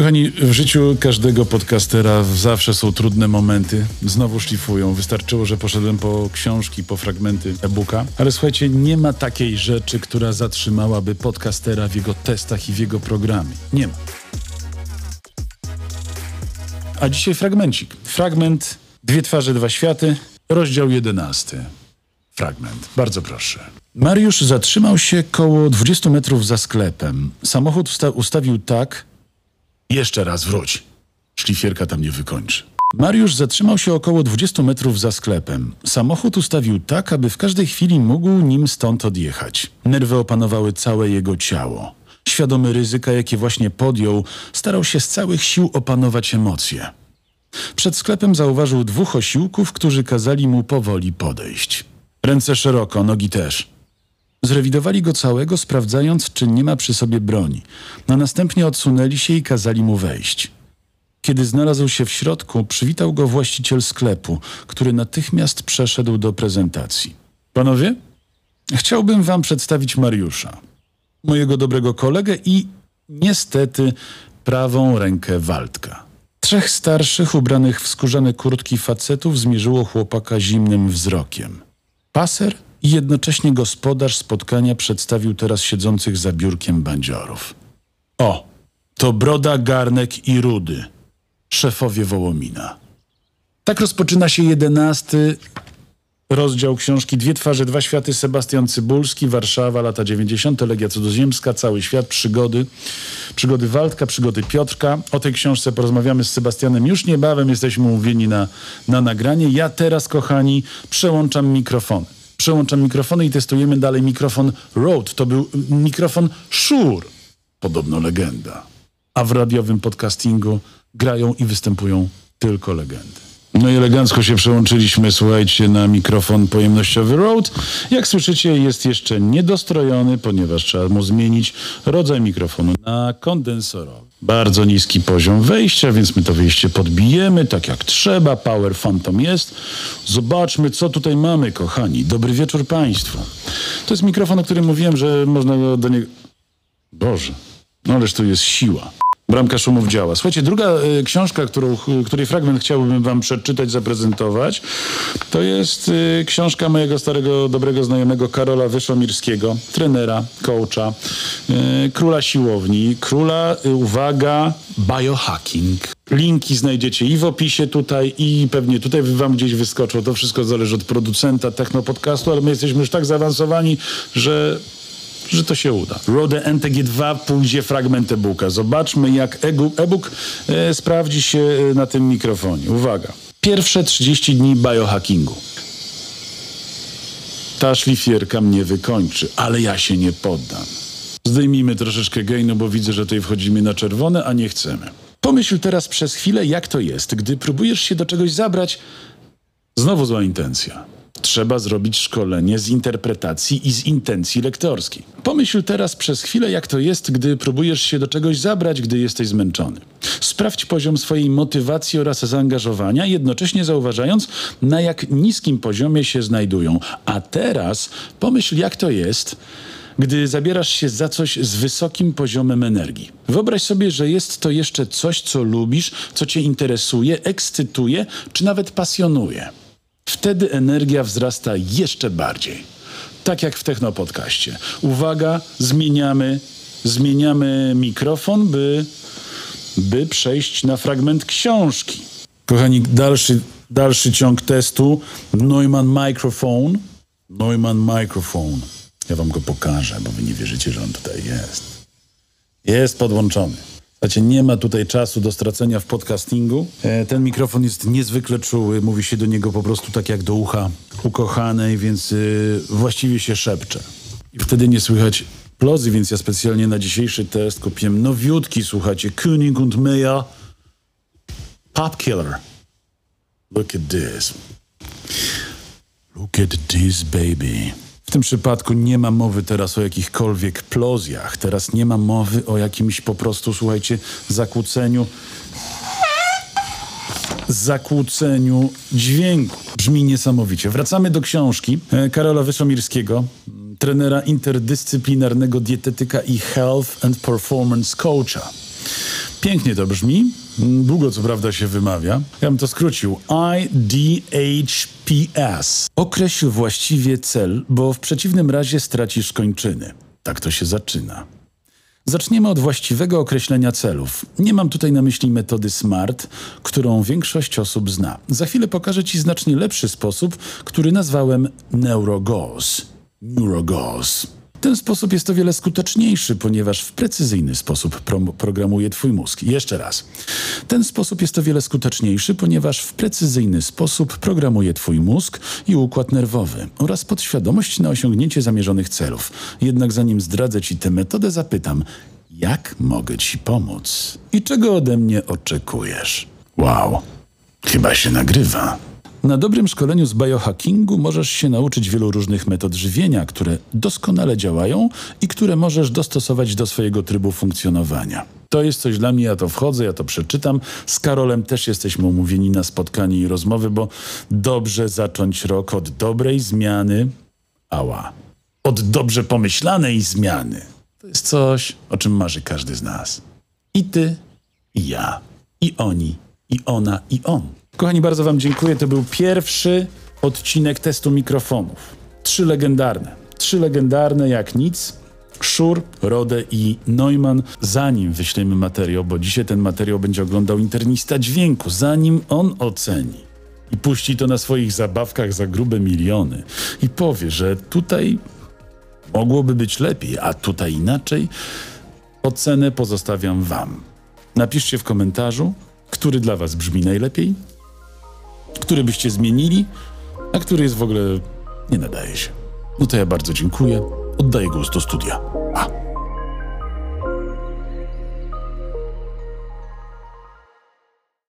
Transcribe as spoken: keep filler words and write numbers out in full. Kochani, w życiu każdego podcastera zawsze są trudne momenty. Znowu szlifują. Wystarczyło, że poszedłem po książki, po fragmenty e-booka. Ale słuchajcie, nie ma takiej rzeczy, która zatrzymałaby podcastera w jego testach i w jego programie. Nie ma. A dzisiaj fragmencik. Fragment Dwie twarze, dwa światy, rozdział jedenasty. Fragment. Bardzo proszę. Mariusz zatrzymał się koło dwudziestu metrów za sklepem. Samochód usta- ustawił tak... Jeszcze raz wróć. Szlifierka tam nie wykończy. Mariusz zatrzymał się około dwudziestu metrów za sklepem. Samochód ustawił tak, aby w każdej chwili mógł nim stąd odjechać. Nerwy opanowały całe jego ciało. Świadomy ryzyka, jakie właśnie podjął, starał się z całych sił opanować emocje. Przed sklepem zauważył dwóch osiłków, którzy kazali mu powoli podejść. Ręce szeroko, nogi też. Zrewidowali go całego, sprawdzając, czy nie ma przy sobie broni. No, następnie odsunęli się i kazali mu wejść. Kiedy znalazł się w środku, przywitał go właściciel sklepu, który natychmiast przeszedł do prezentacji. Panowie, chciałbym wam przedstawić Mariusza, mojego dobrego kolegę i niestety prawą rękę Waldka. Trzech starszych, ubranych w skórzane kurtki facetów zmierzyło chłopaka zimnym wzrokiem. Paser i jednocześnie gospodarz spotkania przedstawił teraz siedzących za biurkiem bandziorów. O, to Broda, Garnek i Rudy, szefowie Wołomina. Tak rozpoczyna się jedenasty rozdział książki Dwie twarze, dwa światy, Sebastian Cybulski, Warszawa, lata dziewięćdziesiąte, Legia Cudzoziemska, Cały świat, przygody, przygody Waldka, przygody Piotrka. O tej książce porozmawiamy z Sebastianem już niebawem, jesteśmy umówieni na, na nagranie. Ja teraz, kochani, przełączam mikrofon. Przełączam mikrofony i testujemy dalej mikrofon Rode. To był mikrofon Shure. Podobno legenda. A w radiowym podcastingu grają i występują tylko legendy. No i elegancko się przełączyliśmy, słuchajcie, na mikrofon pojemnościowy Rode. Jak słyszycie, jest jeszcze niedostrojony, ponieważ trzeba mu zmienić rodzaj mikrofonu na kondensorowy. Bardzo niski poziom wejścia, więc my to wyjście podbijemy, tak jak trzeba. Power Phantom jest. Zobaczmy, co tutaj mamy, kochani. Dobry wieczór Państwu. To jest mikrofon, o którym mówiłem, że można do, do niego... Boże, no ależ tu jest siła. Bramka szumów działa. Słuchajcie, druga y, książka, którą, której fragment chciałbym wam przeczytać, zaprezentować, to jest y, książka mojego starego, dobrego znajomego Karola Wyszomirskiego, trenera, coacha, y, króla siłowni, króla, y, uwaga, biohacking. Linki znajdziecie i w opisie tutaj, i pewnie tutaj wam gdzieś wyskoczą. To wszystko zależy od producenta technopodcastu, ale my jesteśmy już tak zaawansowani, że... że to się uda. Rode N T G dwa pójdzie fragment e-booka. Zobaczmy, jak e-book e, sprawdzi się na tym mikrofonie. Uwaga. Pierwsze trzydzieści dni biohackingu. Ta szlifierka mnie wykończy, ale ja się nie poddam. Zdejmijmy troszeczkę gainu, bo widzę, że tutaj wchodzimy na czerwone, a nie chcemy. Pomyśl teraz przez chwilę, jak to jest, gdy próbujesz się do czegoś zabrać. Znowu zła intencja. Trzeba zrobić szkolenie z interpretacji i z intencji lektorskiej. Pomyśl teraz przez chwilę, jak to jest, gdy próbujesz się do czegoś zabrać, gdy jesteś zmęczony. Sprawdź poziom swojej motywacji oraz zaangażowania, jednocześnie zauważając, na jak niskim poziomie się znajdują. A teraz pomyśl, jak to jest, gdy zabierasz się za coś z wysokim poziomem energii. Wyobraź sobie, że jest to jeszcze coś, co lubisz, co cię interesuje, ekscytuje, czy nawet pasjonuje. Wtedy energia wzrasta jeszcze bardziej. Tak jak w Technopodcaście. Uwaga, zmieniamy, zmieniamy mikrofon, by, by przejść na fragment książki. Kochani, dalszy, dalszy ciąg testu. Neumann Microphone. Neumann Microphone. Ja wam go pokażę, bo wy nie wierzycie, że on tutaj jest. Jest podłączony. Słuchajcie, nie ma tutaj czasu do stracenia w podcastingu. E, ten mikrofon jest niezwykle czuły, mówi się do niego po prostu tak jak do ucha ukochanej, więc y, właściwie się szepcze. I wtedy nie słychać plozy, więc ja specjalnie na dzisiejszy test kupiłem nowiutki, słuchajcie, Koenig und Meja Pop Killer. Look at this. Look at this, baby. W tym przypadku nie ma mowy teraz o jakichkolwiek plozjach. Teraz nie ma mowy o jakimś po prostu, słuchajcie, zakłóceniu... zakłóceniu dźwięku. Brzmi niesamowicie. Wracamy do książki Karola Wyszomirskiego, trenera interdyscyplinarnego dietetyka i health and performance coacha. Pięknie to brzmi, długo co prawda się wymawia. Ja bym to skrócił. I D H P S. Określ właściwie cel, bo w przeciwnym razie stracisz kończyny. Tak to się zaczyna. Zaczniemy od właściwego określenia celów. Nie mam tutaj na myśli metody SMART, którą większość osób zna. Za chwilę pokażę Ci znacznie lepszy sposób, który nazwałem NeuroGoals. NeuroGoals. Ten sposób jest o wiele skuteczniejszy, ponieważ w precyzyjny sposób pro programuje Twój mózg. Jeszcze raz. Ten sposób jest o wiele skuteczniejszy, ponieważ w precyzyjny sposób programuje Twój mózg i układ nerwowy oraz podświadomość na osiągnięcie zamierzonych celów. Jednak zanim zdradzę Ci tę metodę, zapytam, jak mogę Ci pomóc? I czego ode mnie oczekujesz? Wow, chyba się nagrywa. Na dobrym szkoleniu z biohackingu możesz się nauczyć wielu różnych metod żywienia, które doskonale działają i które możesz dostosować do swojego trybu funkcjonowania. To jest coś dla mnie, ja to wchodzę, ja to przeczytam. Z Karolem też jesteśmy umówieni na spotkanie i rozmowy, bo dobrze zacząć rok od dobrej zmiany. Ała. Od dobrze pomyślanej zmiany. To jest coś, o czym marzy każdy z nas. I ty, i ja, i oni, i ona, i on. Kochani, bardzo Wam dziękuję. To był pierwszy odcinek testu mikrofonów. Trzy legendarne. Trzy legendarne jak nic. Shure, Rode i Neumann. Zanim wyślemy materiał, bo dzisiaj ten materiał będzie oglądał internista dźwięku, zanim on oceni i puści to na swoich zabawkach za grube miliony i powie, że tutaj mogłoby być lepiej, a tutaj inaczej, ocenę pozostawiam Wam. Napiszcie w komentarzu, który dla Was brzmi najlepiej, który byście zmienili, a który jest w ogóle... nie nadaje się. No to ja bardzo dziękuję. Oddaję głos do studia.